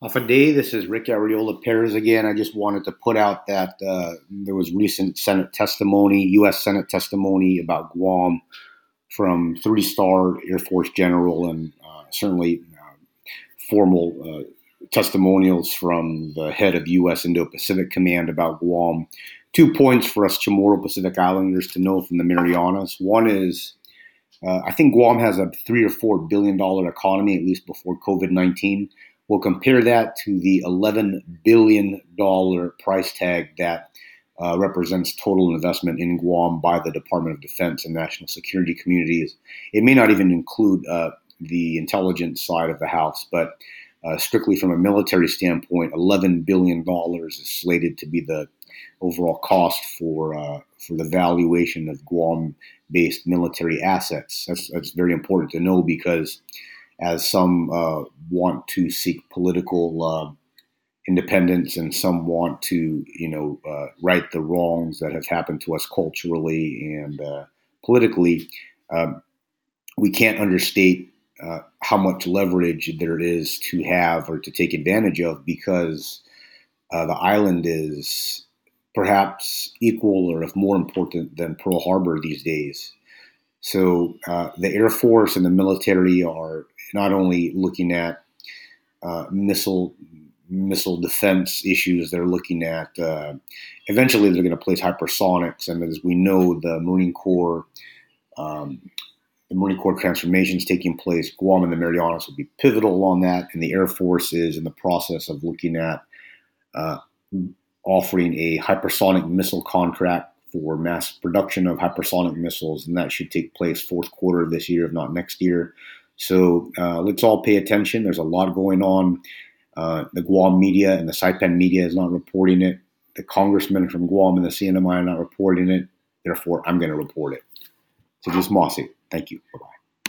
For today, this is Rick Arriola Perez again. I just wanted to put out that there was recent Senate testimony, U.S. Senate testimony about Guam from three-star Air Force General and certainly formal testimonials from the head of U.S. Indo-Pacific Command about Guam. 2 points for us Chamorro Pacific Islanders to know from the Marianas. One is I think Guam has a $3 or $4 billion economy, at least before COVID-19. We'll compare that to the $11 billion price tag that represents total investment in Guam by the Department of Defense and National Security Communities. It may not even include the intelligence side of the house, but strictly from a military standpoint, $11 billion is slated to be the overall cost for the valuation of Guam-based military assets. That's very important to know because as some want to seek political independence and some want to, right the wrongs that have happened to us culturally and politically, we can't understate how much leverage there is to have or to take advantage of because the island is perhaps equal or if more important than Pearl Harbor these days. So the Air Force and the military are not only looking at missile defense issues, they're looking at eventually they're going to place hypersonics. And as we know, the Marine Corps transformation is taking place. Guam and the Marianas will be pivotal on that. And the Air Force is in the process of looking at offering a hypersonic missile contract for mass production of hypersonic missiles, and that should take place fourth quarter of this year, if not next year. So let's all pay attention. There's a lot going on. The Guam media and the Saipan media is not reporting it. The congressmen from Guam and the CNMI are not reporting it. Therefore, I'm going to report it. So just mossy. Thank you. Bye-bye.